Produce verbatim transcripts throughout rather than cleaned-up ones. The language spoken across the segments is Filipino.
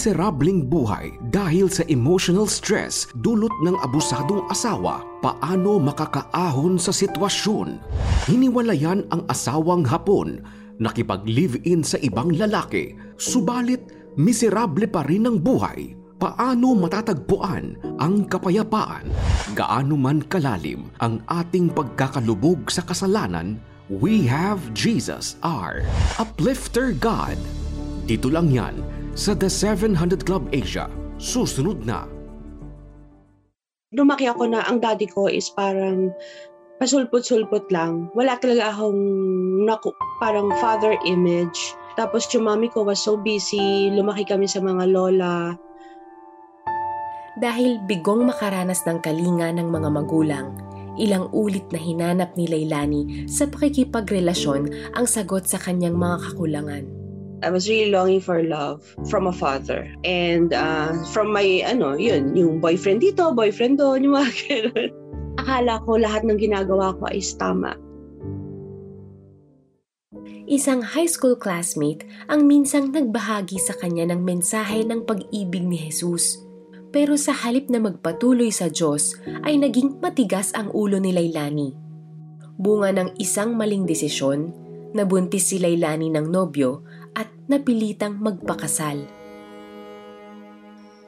miserabling buhay dahil sa emotional stress dulot ng abusadong asawa, paano makakaahon sa sitwasyon? Hiniwalayan ang asawang Hapon, nakipag-live-in sa ibang lalaki, subalit miserable pa rin ang buhay. Paano matatagpuan ang kapayapaan? Gaano man kalalim ang ating pagkakalubog sa kasalanan, we have Jesus, our Uplifter God. Dito lang yan sa The seven hundred Club Asia. Susunod na. Lumaki ako na ang daddy ko is parang pasulpot-sulpot lang. Wala talaga akong naku- parang father image. Tapos yung mommy ko was so busy. Lumaki kami sa mga lola. Dahil bigong makaranas ng kalinga ng mga magulang, ilang ulit na hinanap ni Lailani sa pakikipagrelasyon ang sagot sa kanyang mga kakulangan. I was really longing for love from a father. And uh, from my, ano, yun, yung boyfriend dito, boyfriend doon, yung mga ganun. Akala ko lahat ng ginagawa ko ay tama. Isang high school classmate ang minsang nagbahagi sa kanya ng mensahe ng pag-ibig ni Jesus. Pero sa halip na magpatuloy sa Diyos ay naging matigas ang ulo ni Lailani. Bunga ng isang maling desisyon, nabuntis si Lailani ng nobyo at napilitang magpakasal.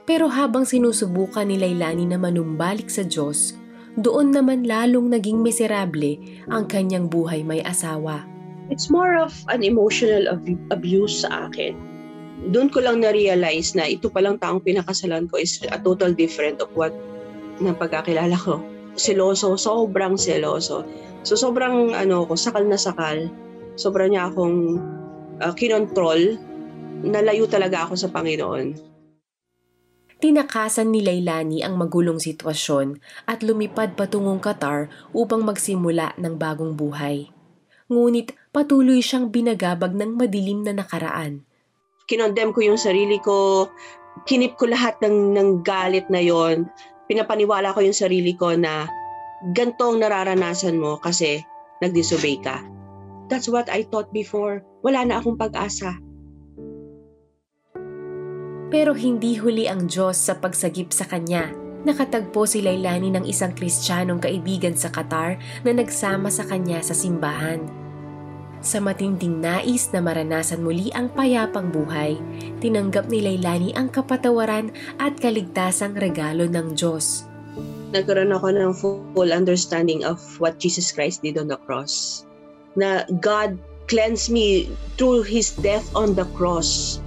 Pero habang sinusubukan ni Lailani na manumbalik sa Diyos, doon naman lalong naging miserable ang kanyang buhay may asawa. It's more of an emotional abuse sa akin. Doon ko lang na-realize na ito palang taong pinakasalan ko is a total different of what ng pagkakilala ko. Seloso, sobrang seloso. So sobrang ano ko, sakal na sakal. Sobrang niya akong uh, kinontrol. Nalayo talaga ako sa Panginoon. Tinakasan ni Lailani ang magulong sitwasyon at lumipad patungong Qatar upang magsimula ng bagong buhay. Ngunit patuloy siyang binagabag ng madilim na nakaraan. Kinondem ko yung sarili ko, kinip ko lahat ng, ng galit na yon. Pinapaniwala ko yung sarili ko na ganito ang nararanasan mo kasi nag-disobey ka. That's what I thought before. Wala na akong pag-asa. Pero hindi huli ang Diyos sa pagsagip sa kanya. Nakatagpo si Lailani ng isang Kristiyanong kaibigan sa Qatar na nagsama sa kanya sa simbahan. Sa matinding nais na maranasan muli ang payapang buhay, tinanggap ni Lailani ang kapatawaran at kaligtasang regalo ng Diyos. Nagkaroon ako ng full understanding of what Jesus Christ did on the cross. Na God cleansed me through His death on the cross.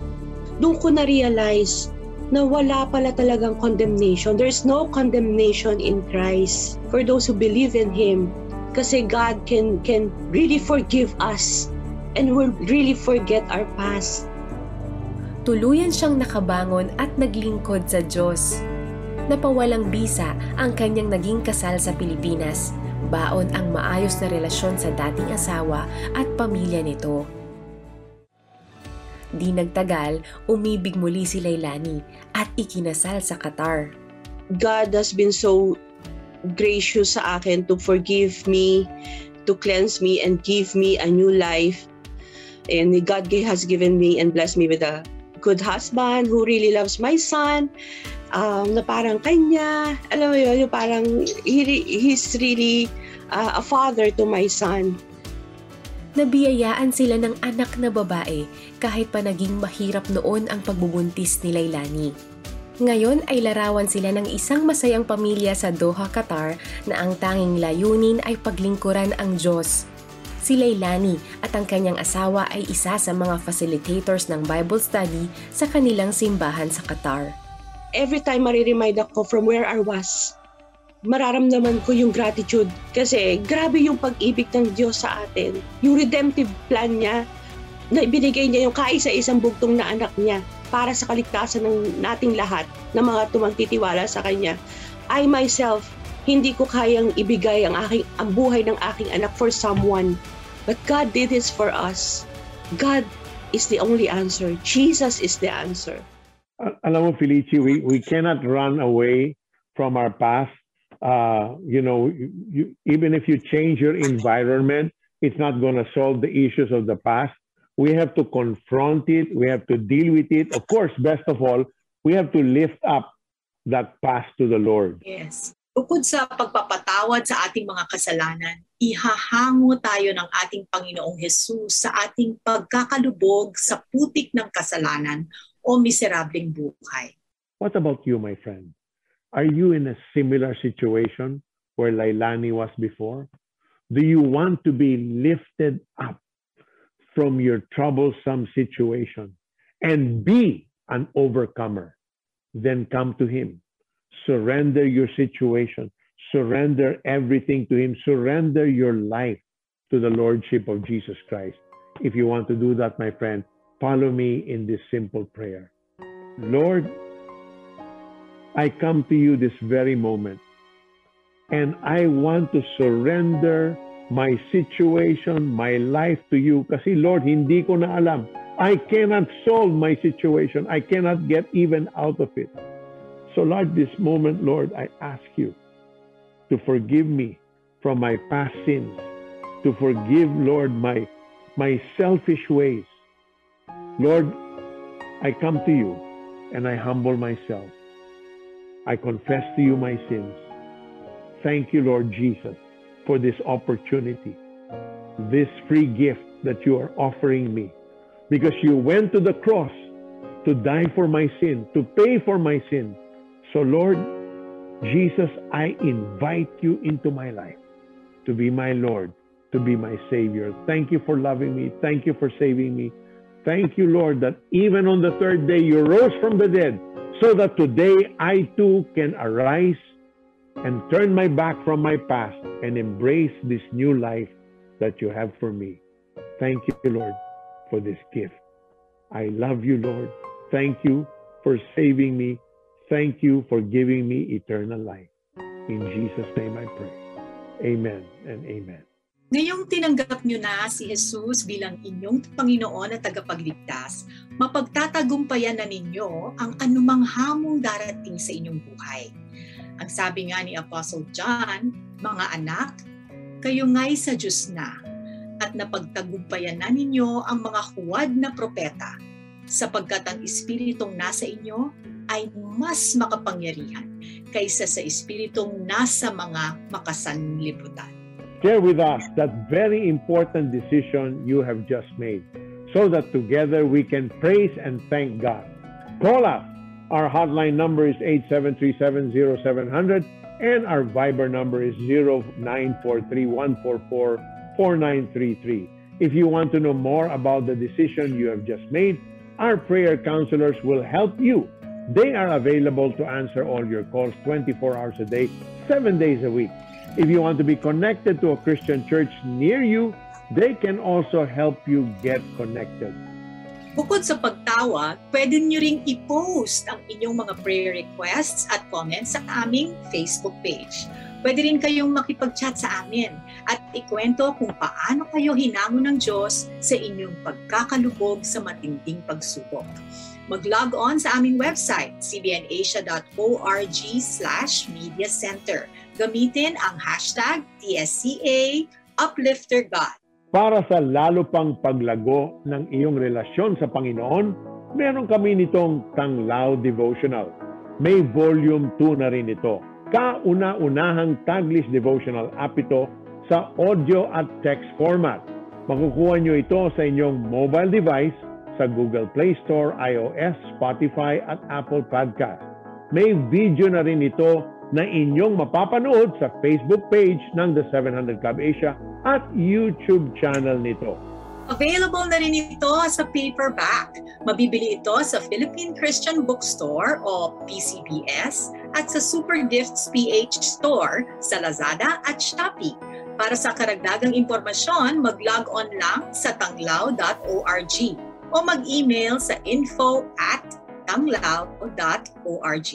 Doon ko na-realize na wala pala talagang condemnation. There's no condemnation in Christ for those who believe in Him. Kasi God can can really forgive us and will really forget our past. Tuluyan siyang nakabangon at naglingkod sa Diyos. Napawalang bisa ang kanyang naging kasal sa Pilipinas, baon ang maayos na relasyon sa dating asawa at pamilya nito. Di nagtagal, umibig muli si Lailani at ikinasal sa Qatar. God has been so gracious sa akin to forgive me, to cleanse me, and give me a new life. And God has given me and blessed me with a good husband who really loves my son, um, na parang kanya. Alam mo yun, parang he, he's really uh, a father to my son. Nabiyayaan sila ng anak na babae kahit pa naging mahirap noon ang pagbubuntis ni Lailani. Ngayon ay larawan sila ng isang masayang pamilya sa Doha, Qatar na ang tanging layunin ay paglingkuran ang Diyos. Si Lailani at ang kanyang asawa ay isa sa mga facilitators ng Bible study sa kanilang simbahan sa Qatar. Every time mariremind ako from where I was, mararamdaman ko yung gratitude kasi grabe yung pag-ibig ng Diyos sa atin. Yung redemptive plan niya na ibinigay niya yung kaisa-isang bugtong na anak niya para sa kaligtasan ng nating lahat na mga tumagtitiwala sa Kanya. I myself, hindi ko kayang ibigay ang, aking, ang buhay ng aking anak for someone. But God did this for us. God is the only answer. Jesus is the answer. Uh, alam mo, Felici, we, we cannot run away from our past. Uh, you know, you, even if you change your environment, it's not going to solve the issues of the past. We have to confront it. We have to deal with it. Of course, best of all, we have to lift up that past to the Lord. Yes. Bukod sa pagpapatawad sa ating mga kasalanan, ihahango tayo ng ating Panginoong Jesus sa ating pagkakalubog sa putik ng kasalanan o miserableng buhay. What about you, my friend? Are you in a similar situation where Lailani was before? Do you want to be lifted up from your troublesome situation and be an overcomer? Then come to Him. Surrender your situation. Surrender everything to Him. Surrender your life to the Lordship of Jesus Christ. If you want to do that, my friend, follow me in this simple prayer. Lord, I come to you this very moment, and I want to surrender my situation, my life to you. Kasi Lord, hindi ko na alam. I cannot solve my situation. I cannot get even out of it. So Lord, this moment, Lord, I ask you to forgive me from my past sins, to forgive, Lord, my, my selfish ways. Lord, I come to you and I humble myself. I confess to you my sins. Thank you, Lord Jesus, for this opportunity, this free gift that you are offering me, because you went to the cross to die for my sin, to pay for my sin. So Lord Jesus, I invite you into my life to be my Lord, to be my Savior. Thank you for loving me. Thank you for saving me. Thank you, Lord, that even on the third day you rose from the dead, so that today I too can arise and turn my back from my past and embrace this new life that you have for me. Thank you, Lord, for this gift. I love you, Lord. Thank you for saving me. Thank you for giving me eternal life. In Jesus' name I pray. Amen and amen. Ngayong tinanggap nyo na si Jesus bilang inyong Panginoon at tagapagligtas, mapagtatagumpayan na ninyo ang anumang hamong darating sa inyong buhay. Ang sabi nga ni Apostle John, mga anak, kayo nga'y sa Diyos na, at napagtagumpayan na ninyo ang mga huwad na propeta, sapagkat ang Espiritong nasa inyo ay mas makapangyarihan kaysa sa Espiritong nasa mga makasanlibutan. Share with us that very important decision you have just made, so that together we can praise and thank God. Call us. Our hotline number is eight seven three seven zero seven zero zero and our Viber number is zero nine four three one four four four nine three three. If you want to know more about the decision you have just made, our prayer counselors will help you. They are available to answer all your calls twenty-four hours a day, seven days a week. If you want to be connected to a Christian church near you, they can also help you get connected. Bukod sa pagtawag, pwede nyo ring i-post ang inyong mga prayer requests at comments sa aming Facebook page. Pwede rin kayong makipag-chat sa amin at ikwento kung paano kayo hinango ng Diyos sa inyong pagkakalubog sa matinding pagsubok. Mag-log on sa aming website, cbnasia.org slash media center. Gamitin ang hashtag T S C A Uplifter God. Para sa lalo pang paglago ng iyong relasyon sa Panginoon, meron kami nitong Tanglao Devotional. May volume two na rin ito. Kauna-unahang Taglish Devotional app ito sa audio at text format. Makukuha nyo ito sa inyong mobile device sa Google Play Store, iOS, Spotify at Apple Podcast. May video na rin ito na inyong mapapanood sa Facebook page ng The seven hundred Club Asia at YouTube channel nito. Available na rin ito sa paperback. Mabibili ito sa Philippine Christian Bookstore o P C B S at sa Super Gifts P H Store sa Lazada at Shopee. Para sa karagdagang impormasyon, mag-log on lang sa tanglaw dot org. o mag-email sa info at tanglaw dot org.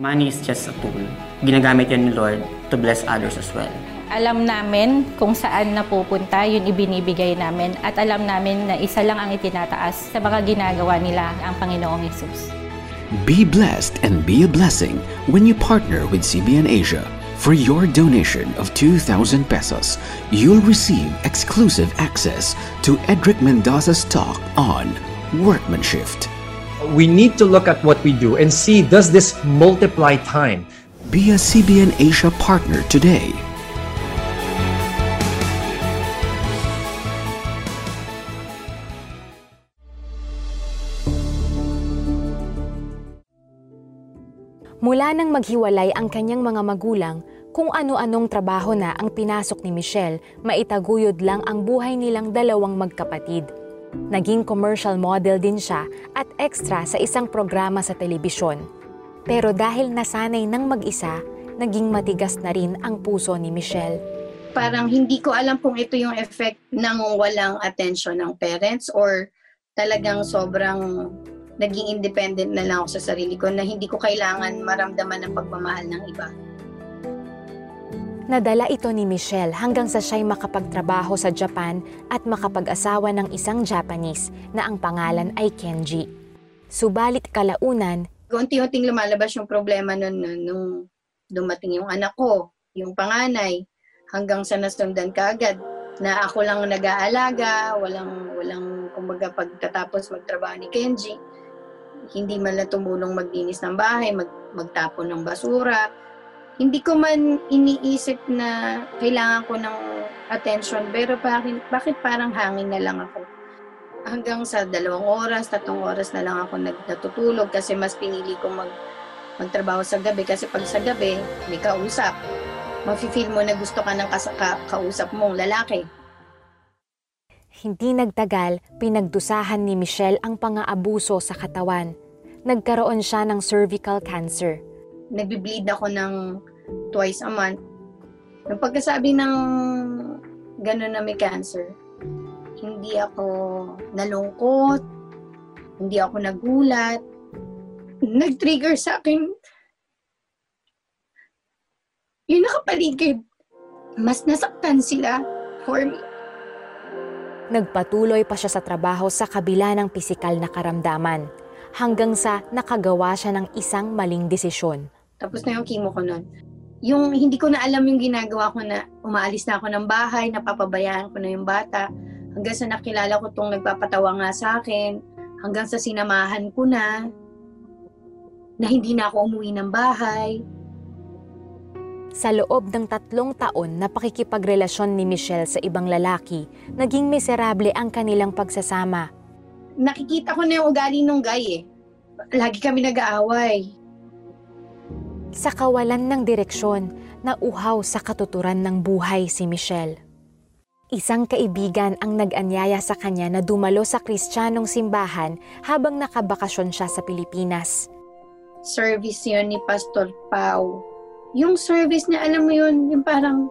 Money is just a tool. Ginagamit yun ni Lord to bless others as well. Alam namin kung saan napupunta yun ibinibigay namin at alam namin na isa lang ang itinataas sa mga ginagawa nila ang Panginoong Jesus. Be blessed and be a blessing when you partner with C B N Asia For your donation of two thousand pesos, you'll receive exclusive access to Edric Mendoza's talk on Workmanship. We need to look at what we do and see, does this multiply time? Be a C B N Asia partner today. Mula nang maghiwalay ang kanyang mga magulang, kung ano-anong trabaho na ang pinasok ni Michelle, maitaguyod lang ang buhay nilang dalawang magkapatid. Naging commercial model din siya at extra sa isang programa sa telebisyon. Pero dahil nasanay ng mag-isa, naging matigas na rin ang puso ni Michelle. Parang hindi ko alam kung ito yung effect ng walang attention ng parents or talagang sobrang naging independent na lang ako sa sarili ko na hindi ko kailangan maramdaman ang pagmamahal ng iba. Nadala ito ni Michelle hanggang sa siya'y makapagtrabaho sa Japan at makapag-asawa ng isang Japanese na ang pangalan ay Kenji. Subalit kalaunan, unti-unting lumalabas yung problema nun nung dumating yung anak ko, yung panganay, hanggang sa nasundan ka agad na ako lang nag-aalaga, walang, walang kumbaga pagkatapos magtrabaho ni Kenji. Hindi man lang tumulong maglinis ng bahay, mag, magtapon ng basura. Hindi ko man iniisip na kailangan ko ng attention, pero bakit, bakit parang hangin na lang ako? Hanggang sa dalawang oras, tatlong oras na lang ako natutulog kasi mas pinili ko mag, magtrabaho sa gabi kasi pag sa gabi, may kausap. Mafe-feel mo na gusto ka ng ka, kausap mong lalaki. Hindi nagtagal, pinagdusahan ni Michelle ang pang-aabuso sa katawan. Nagkaroon siya ng cervical cancer. Nagbi-bleed ako ng twice a month. Nang pagkasabi ng gano'n na may cancer, hindi ako nalungkot, hindi ako nagulat. Nag-trigger sa akin yung nakapaligid. Mas nasaktan sila for me. Nagpatuloy pa siya sa trabaho sa kabila ng pisikal na karamdaman hanggang sa nakagawa siya ng isang maling desisyon. Tapos na yung chemo ko nun. Yung hindi ko na alam yung ginagawa ko na umaalis na ako ng bahay, napapabayaan ko na yung bata, hanggang sa nakilala ko itong nagpapatawa nga sa akin, hanggang sa sinamahan ko na, na hindi na ako umuwi ng bahay. Sa loob ng tatlong taon na pakikipagrelasyon ni Michelle sa ibang lalaki, naging miserable ang kanilang pagsasama. Nakikita ko na yung ugali nung guy eh. Lagi kami nag-aaway. Sa kawalan ng direksyon, nauhaw sa katuturan ng buhay si Michelle. Isang kaibigan ang nag-anyaya sa kanya na dumalo sa Kristiyanong simbahan habang nakabakasyon siya sa Pilipinas. Service yun ni Pastor Pao. Yung service niya, alam mo yun, yung parang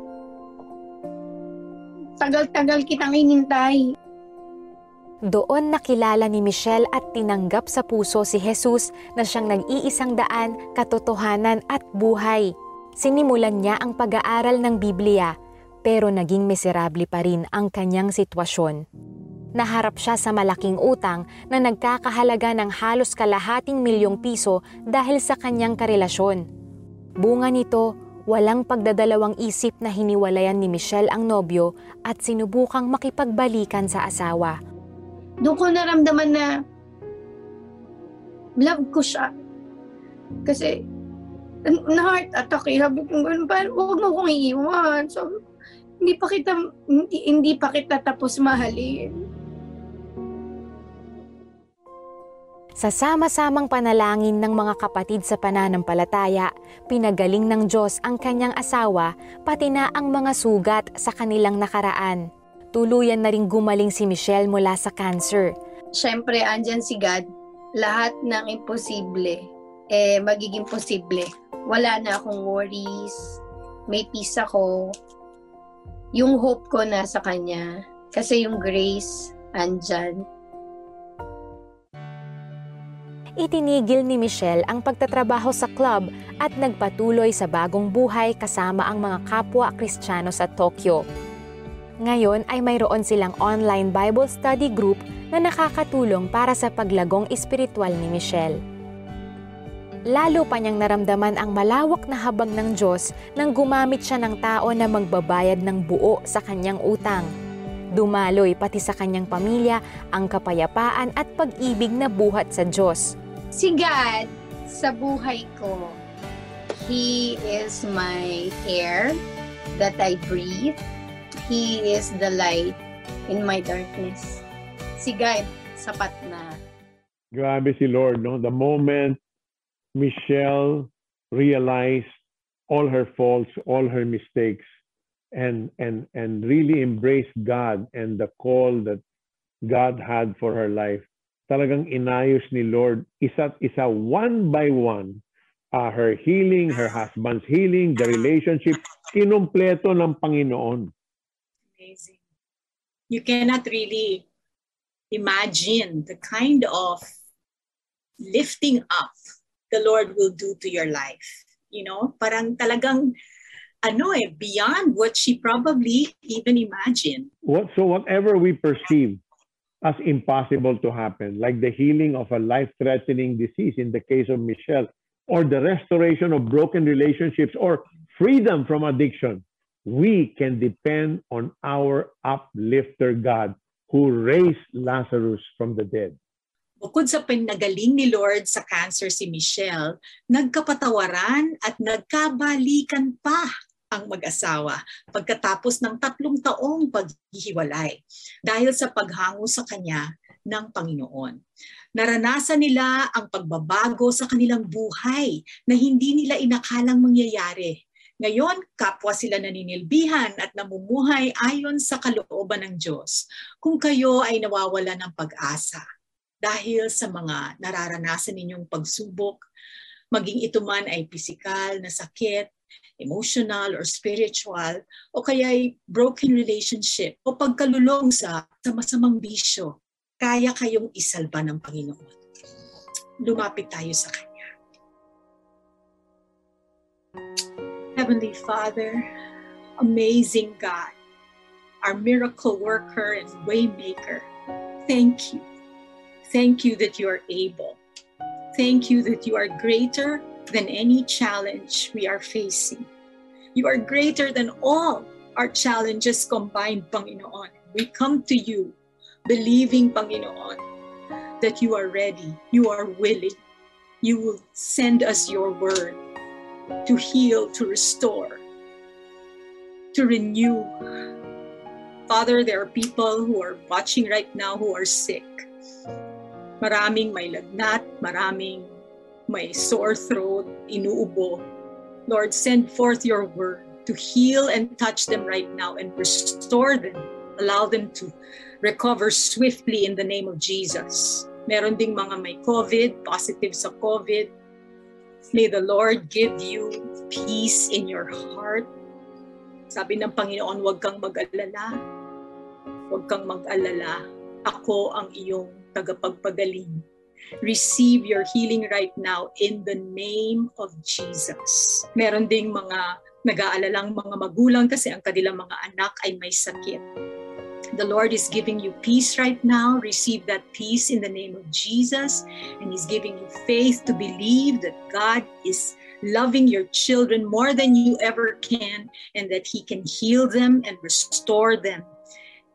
tagal-tagal kitang inintay. Doon nakilala ni Michelle at tinanggap sa puso si Jesus na siyang nag-iisang daan, katotohanan at buhay. Sinimulan niya ang pag-aaral ng Biblia, pero naging miserable pa rin ang kanyang sitwasyon. Naharap siya sa malaking utang na nagkakahalaga ng halos kalahating milyong piso dahil sa kanyang karelasyon. Bunga nito, walang pagdadalawang isip na hiniwalayan ni Michelle ang nobyo at sinubukang makipagbalikan sa asawa. Doon ko naramdaman na love ko siya. Kasi na-heart attack eh. Sabi ko, huwag mo kong iiwan. So, hindi pa kita, hindi, hindi pa kita tapos mahalin. Sa sama-samang panalangin ng mga kapatid sa pananampalataya, pinagaling ng Diyos ang kanyang asawa pati na ang mga sugat sa kanilang nakaraan. Tuluyan na rin gumaling si Michelle mula sa cancer. Siyempre, andyan si God. Lahat ng imposible, eh magiging posible. Wala na akong worries. May peace ako. Yung hope ko nasa kanya. Kasi yung grace, andyan. Itinigil ni Michelle ang pagtatrabaho sa club at nagpatuloy sa bagong buhay kasama ang mga kapwa Kristiyano sa Tokyo. Ngayon ay mayroon silang online Bible study group na nakakatulong para sa paglagong espiritual ni Michelle. lalo pa niyang naramdaman ang malawak na habag ng Diyos nang gumamit siya ng tao na magbabayad ng buo sa kanyang utang. Dumaloy pati sa kanyang pamilya ang kapayapaan at pag-ibig na buhat sa Diyos. Si God sa buhay ko, He is my air that I breathe. He is the light in my darkness. Si God, sapat na. Grabe si Lord, no? The moment Michelle realized all her faults, all her mistakes, and and and really embraced God and the call that God had for her life. Talagang inayos ni Lord isa't isa, one by one, uh, her healing, her husband's healing, the relationship, kinumpleto ng Panginoon. Amazing. You cannot really imagine the kind of lifting up the Lord will do to your life. You know, parang talagang ano eh, beyond what she probably even imagined. What, so whatever we perceive as impossible to happen, like the healing of a life-threatening disease in the case of Michelle, or the restoration of broken relationships, or freedom from addiction, we can depend on our uplifter God who raised Lazarus from the dead. Bukod sa pinagaling ni Lord sa cancer si Michelle, nagkapatawaran at nagkabalikan pa ang mag-asawa pagkatapos ng tatlong taong paghihiwalay dahil sa paghango sa kanya ng Panginoon. Naranasan nila ang pagbabago sa kanilang buhay na hindi nila inakalang mangyayari. Ngayon, kapwa sila naninilbihan at namumuhay ayon sa kalooban ng Diyos. Kung kayo ay nawawala ng pag-asa dahil sa mga nararanasan ninyong pagsubok, maging ito man ay pisikal na sakit, emotional or spiritual, o kaya'y broken relationship, o pagkalulong sa, sa masamang bisyo, kaya kayong isalba ng Panginoon. Lumapit tayo sa Kanya. Heavenly Father, amazing God, our miracle worker and way maker, thank you. Thank you that you are able. Thank you that you are greater than any challenge we are facing. You are greater than all our challenges combined, Panginoon. We come to you believing, Panginoon, that you are ready, you are willing. You will send us your word to heal, to restore, to renew. Father, there are people who are watching right now who are sick. Maraming may lagnat, maraming may sore throat, inuubo. Lord, send forth your word to heal and touch them right now and restore them. Allow them to recover swiftly in the name of Jesus. Meron ding mga may COVID, positive sa COVID. May the Lord give you peace in your heart. Sabi ng Panginoon, huwag kang mag-alala. Huwag kang mag-alala. Ako ang iyong tagapagpagaling. Receive your healing right now in the name of Jesus. Meron ding mga nag-aalalang mga magulang kasi ang kanilang mga anak ay may sakit. The Lord is giving you peace right now. Receive that peace in the name of Jesus. And He's giving you faith to believe that God is loving your children more than you ever can and that He can heal them and restore them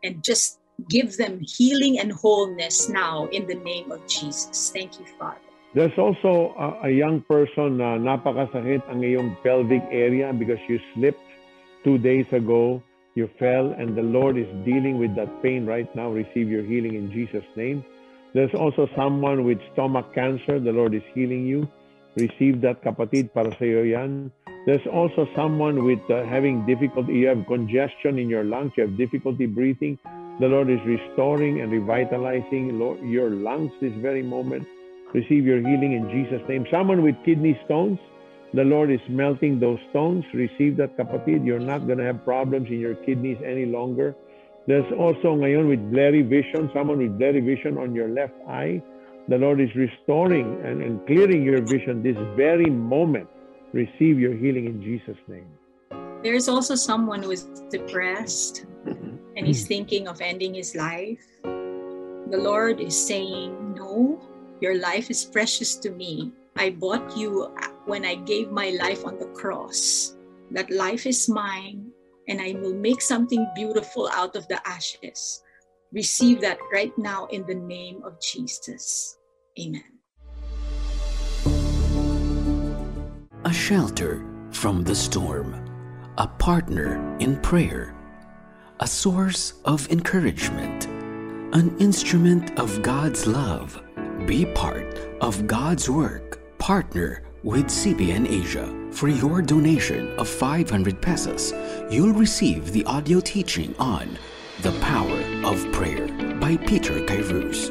and just give them healing and wholeness now in the name of Jesus. Thank you, Father. There's also a, a young person na napakasakit ang iyong pelvic area because you slipped two days ago. You fell and the Lord is dealing with that pain right now. Receive your healing in Jesus' name. There's also someone with stomach cancer. The Lord is healing you. Receive that, kapatid, para sa iyo yan. There's also someone with uh, having difficulty. You have congestion in your lungs. You have difficulty breathing. The Lord is restoring and revitalizing Lord, your lungs this very moment. Receive your healing in Jesus' name. Someone with kidney stones, the Lord is melting those stones. Receive that, kapatid. You're not going to have problems in your kidneys any longer. There's also ngayon with blurry vision, someone with blurry vision on your left eye. The Lord is restoring and, and clearing your vision this very moment. Receive your healing in Jesus' name. There's also someone who is depressed and he's thinking of ending his life. The Lord is saying, no, your life is precious to me. I bought you when I gave my life on the cross. That life is mine, and I will make something beautiful out of the ashes. Receive that right now in the name of Jesus. Amen. A shelter from the storm. A partner in prayer. A source of encouragement. An instrument of God's love. Be part of God's work. Partner with C B N Asia. For your donation of five hundred pesos, you'll receive the audio teaching on The Power of Prayer by Peter Kairouz.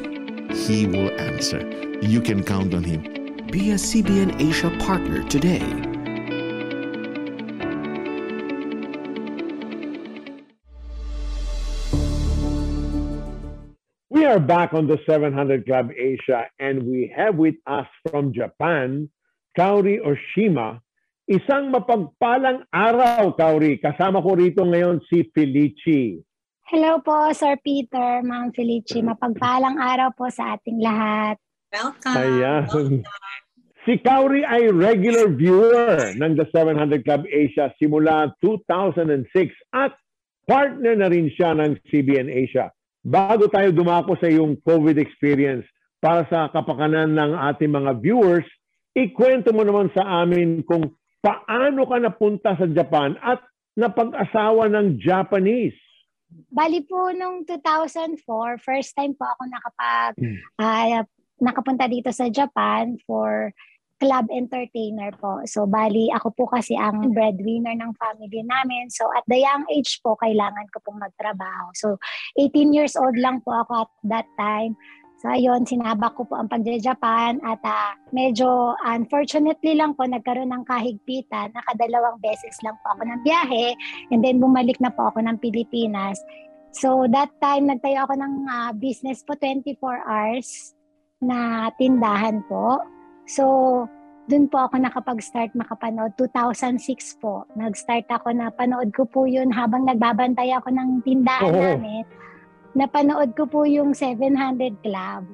He will answer. You can count on him. Be a C B N Asia partner today. We are back on the seven hundred Club Asia, and we have with us from Japan, Kaori Oshima. Isang mapagpalang araw, Kaori. Kasama ko rito ngayon si Felici. Hello po, Sir Peter, Ma'am Felici. Mapagpalang araw po sa ating lahat. Welcome. Ayan. Welcome. Si Kaori ay regular viewer ng The seven hundred Club Asia simula two thousand six at partner na rin siya ng C B N Asia. Bago tayo dumako sa iyong COVID experience, para sa kapakanan ng ating mga viewers, ikwento mo naman sa amin kung paano ka napunta sa Japan at napag-asawa ng Japanese. Bali po, noong two thousand four, first time po ako nakapag, uh, nakapunta dito sa Japan for club entertainer po. So bali, ako po kasi ang breadwinner ng family namin. So at the young age po, kailangan ko pong magtrabaho. So eighteen years old lang po ako at that time. So ayun, sinabak ko po ang pagja-Japan at uh, medyo unfortunately lang po nagkaroon ng kahigpitan. Nakadalawang beses lang po ako ng biyahe, and then bumalik na po ako ng Pilipinas. So that time nagtayo ako ng uh, business po, twenty-four hours na tindahan po. So, dun po ako nakapag-start makapanood. two thousand six po, nag-start ako na panood ko po yun habang nagbabantay ako ng tindahan oh. namin. Napanood ko po yung seven hundred Club.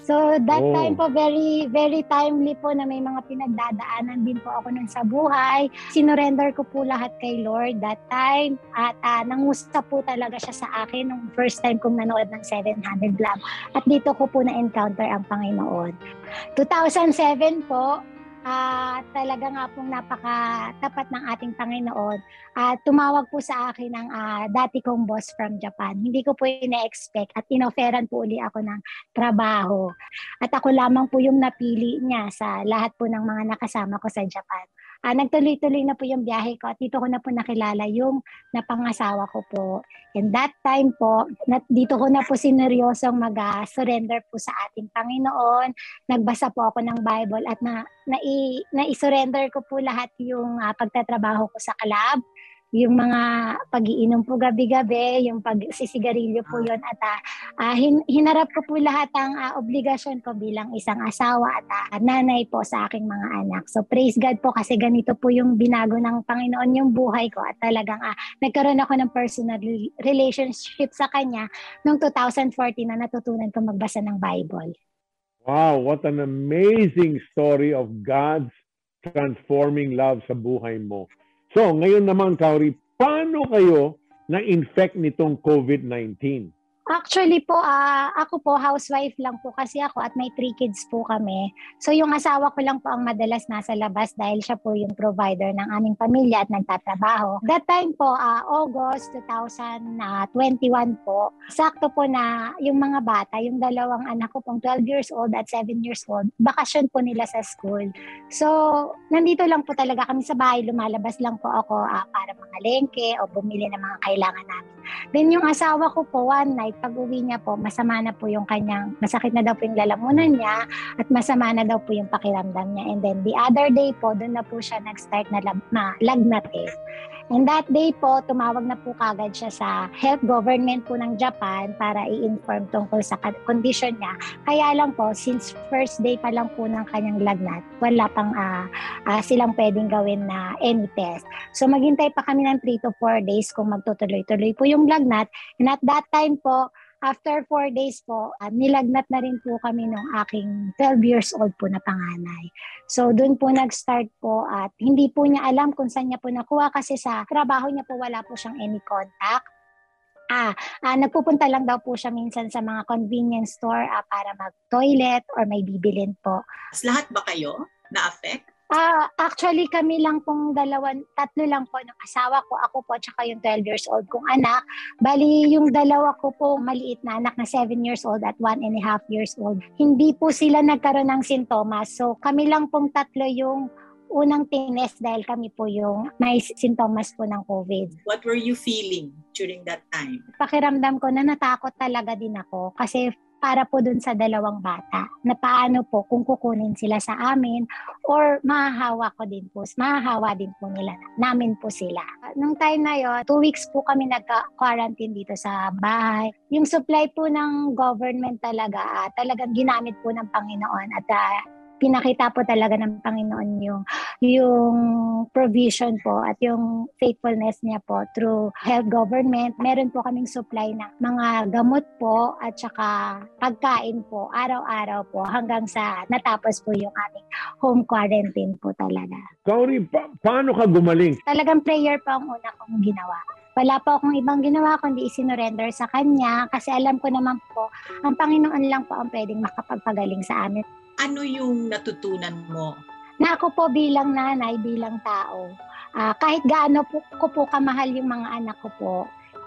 So, that oh. time po, very, very timely po na may mga pinagdadaanan din po ako nun sa buhay. Sinurrender ko po lahat kay Lord that time. At uh, nangusta po talaga siya sa akin nung first time kong nanood ng seven hundred Club. At dito ko po na-encounter ang Panginoon. two thousand seven po, uh, talaga nga pong napakatapat ng ating Panginoon. At uh, tumawag po sa akin ng uh, dati kong boss from Japan. Hindi ko po ina-expect at inoferan po uli ako ng trabaho. At ako lamang po yung napili niya sa lahat po ng mga nakasama ko sa Japan. Uh, nagtuloy-tuloy na po yung biyahe ko at dito ko na po nakilala yung napangasawa ko po. And that time po, nat- dito ko na po sineryosong mag-surrender po sa ating Panginoon. Nagbasa po ako ng Bible at na nai nai-surrender ko po lahat yung uh, pagtatrabaho ko sa club, yung mga pag-iinom po gabi-gabi, yung pagsisigarilyo po yun at uh, hin- hinarap ko po lahat ang uh, obligasyon ko bilang isang asawa at uh, nanay po sa aking mga anak. So praise God po kasi ganito po yung binago ng Panginoon yung buhay ko at talagang uh, nagkaroon ako ng personal relationship sa Kanya noong two thousand fourteen na natutunan ko magbasa ng Bible. Wow, what an amazing story of God's transforming love sa buhay mo. So, ngayon naman, Kaori, paano kayo na-infect nitong COVID nineteen? Actually po, uh, ako po, housewife lang po kasi ako at may three kids po kami. So, yung asawa ko lang po ang madalas nasa labas dahil siya po yung provider ng aming pamilya at nagtatrabaho. That time po, uh, August twenty twenty-one po, sakto po na yung mga bata, yung dalawang anak ko pong twelve years old at seven years old, bakasyon po nila sa school. So, nandito lang po talaga kami sa bahay. Lumalabas lang po ako uh, para mangalengke o bumili ng mga kailangan namin. Then yung asawa ko po, one night, pag-uwi niya po, masama na po yung kanyang, masakit na daw po yung lalamunan niya at masama na daw po yung pakiramdam niya. And then the other day po, doon na po siya nag-start na lagnat eh. And that day po, tumawag na po kagad siya sa health government po ng Japan para i-inform tungkol sa condition niya. Kaya lang po, since first day pa lang po ng kanyang lagnat, wala pang uh, uh, silang pwedeng gawin na any test. So maghintay pa kami ng three to four days kung magtutuloy-tuloy po yung lagnat. And at that time po, After four days po, uh, nilagnat na rin po kami ng aking twelve years old po na panganay. So doon po nag-start po at hindi po niya alam kung saan niya po nakuha kasi sa trabaho niya po wala po siyang any contact. Ah, ah, nagpupunta lang daw po siya minsan sa mga convenience store ah, para mag-toilet or may bibilin po. Lahat ba kayo na-affect? Ah, actually kami lang pong dalawa, tatlo lang po ng asawa ko, ako po, tsaka yung twelve years old kong anak. Bali, yung dalawa ko po maliit na anak na seven years old at one and a half years old. Hindi po sila nagkaroon ng sintomas. So kami lang pong tatlo yung unang tinest dahil kami po yung may sintomas po ng COVID. What were you feeling during that time? Pakiramdam ko na natakot talaga din ako kasi para po dun sa dalawang bata na paano po kung kukunin sila sa amin or mahahawa ko din po, mahahawa din po nila, namin po sila. Nung time na yon, two weeks po kami nagka-quarantine dito sa bahay. Yung supply po ng government talaga, talagang ginamit po ng Panginoon at uh, pinakita po talaga ng Panginoon yung yung provision po at yung faithfulness niya po through health government. Meron po kaming supply na mga gamot po at saka pagkain po araw-araw po hanggang sa natapos po yung aming home quarantine po talaga. Kaori, pa- paano ka gumaling? Talagang prayer pa ang una kong ginawa. Wala po akong ibang ginawa kundi isinurrender sa Kanya kasi alam ko naman po, ang Panginoon lang po ang pwedeng makapagpagaling sa amin. Ano yung natutunan mo? Na ako po bilang nanay, bilang tao, uh, kahit gaano po, ko po kamahal yung mga anak ko po,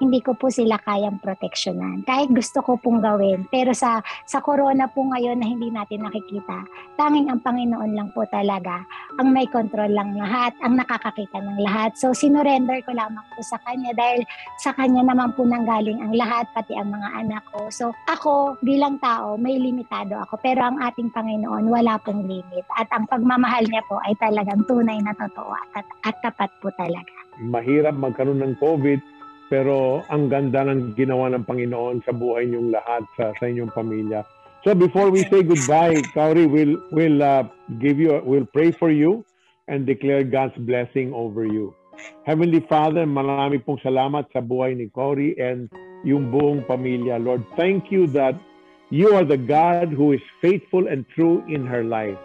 hindi ko po sila kayang proteksyonan. Kahit gusto ko pong gawin, pero sa, sa corona po ngayon na hindi natin nakikita, tanging ang Panginoon lang po talaga, ang may control lang lahat, ang nakakakita ng lahat. So sinurrender ko lamang po sa Kanya dahil sa Kanya naman po nanggaling ang lahat, pati ang mga anak ko. So ako bilang tao, may limitado ako, pero ang ating Panginoon wala pong limit. At ang pagmamahal niya po ay talagang tunay na totoo at, at tapat po talaga. Mahirap magkaroon ng COVID, pero ang ganda ng ginawa ng Panginoon sa buhay niyong lahat, sa, sa inyong pamilya. So before we say goodbye, Kaori, we'll, we'll, uh, give you, we'll pray for you and declare God's blessing over you. Heavenly Father, marami pong salamat sa buhay ni Kaori and yung buong pamilya. Lord, thank you that you are the God who is faithful and true in her life.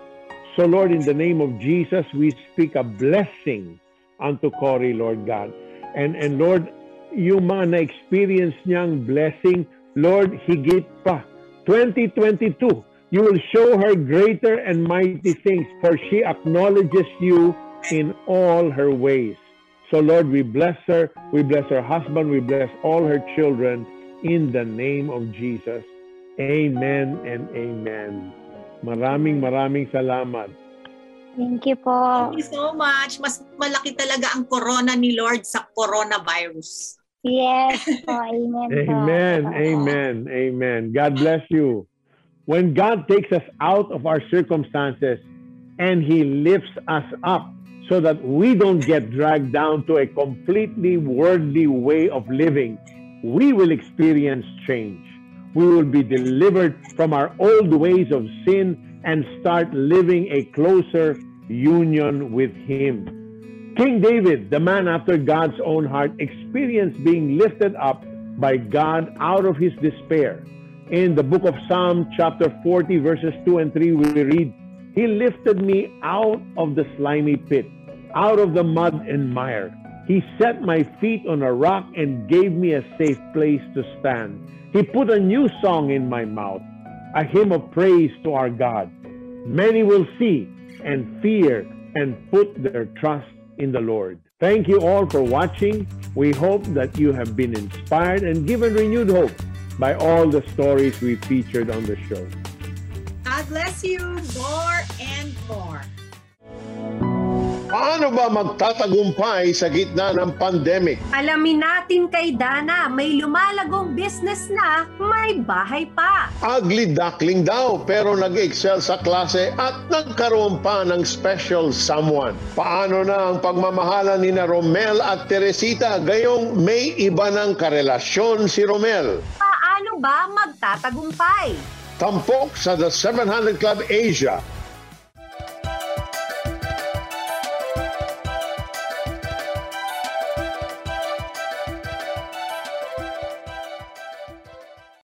So Lord, in the name of Jesus, we speak a blessing unto Kaori, Lord God. And, and Lord, yung mga na-experience niyang blessing, Lord, higit pa. twenty twenty-two, you will show her greater and mighty things, for she acknowledges you in all her ways. So Lord, we bless her, we bless her husband, we bless all her children, in the name of Jesus. Amen and amen. Maraming maraming salamat. Thank you po. Thank you so much. Mas malaki talaga ang corona ni Lord sa coronavirus. Yes po. Amen. Amen. Po. Amen. Amen. God bless you. When God takes us out of our circumstances and He lifts us up so that we don't get dragged down to a completely worldly way of living, we will experience change. We will be delivered from our old ways of sin and start living a closer union with Him. King David, the man after God's own heart, experienced being lifted up by God out of his despair. In the book of Psalm chapter forty, verses two and three, we read, He lifted me out of the slimy pit, out of the mud and mire. He set my feet on a rock and gave me a safe place to stand. He put a new song in my mouth, a hymn of praise to our God. Many will see and fear and put their trust in the Lord. Thank you all for watching. We hope that you have been inspired and given renewed hope by all the stories we featured on the show. God bless you more and more. Paano ba magtatagumpay sa gitna ng pandemic? Alamin natin kay Dana, may lumalagong business na, may bahay pa. Ugly duckling daw pero nag-excel sa klase at nagkaroon pa ng special someone. Paano na ang pagmamahalan ni na Romel at Teresita gayong may iba ng karelasyon si Romel? Paano ba magtatagumpay? Tampok sa The seven hundred Club Asia.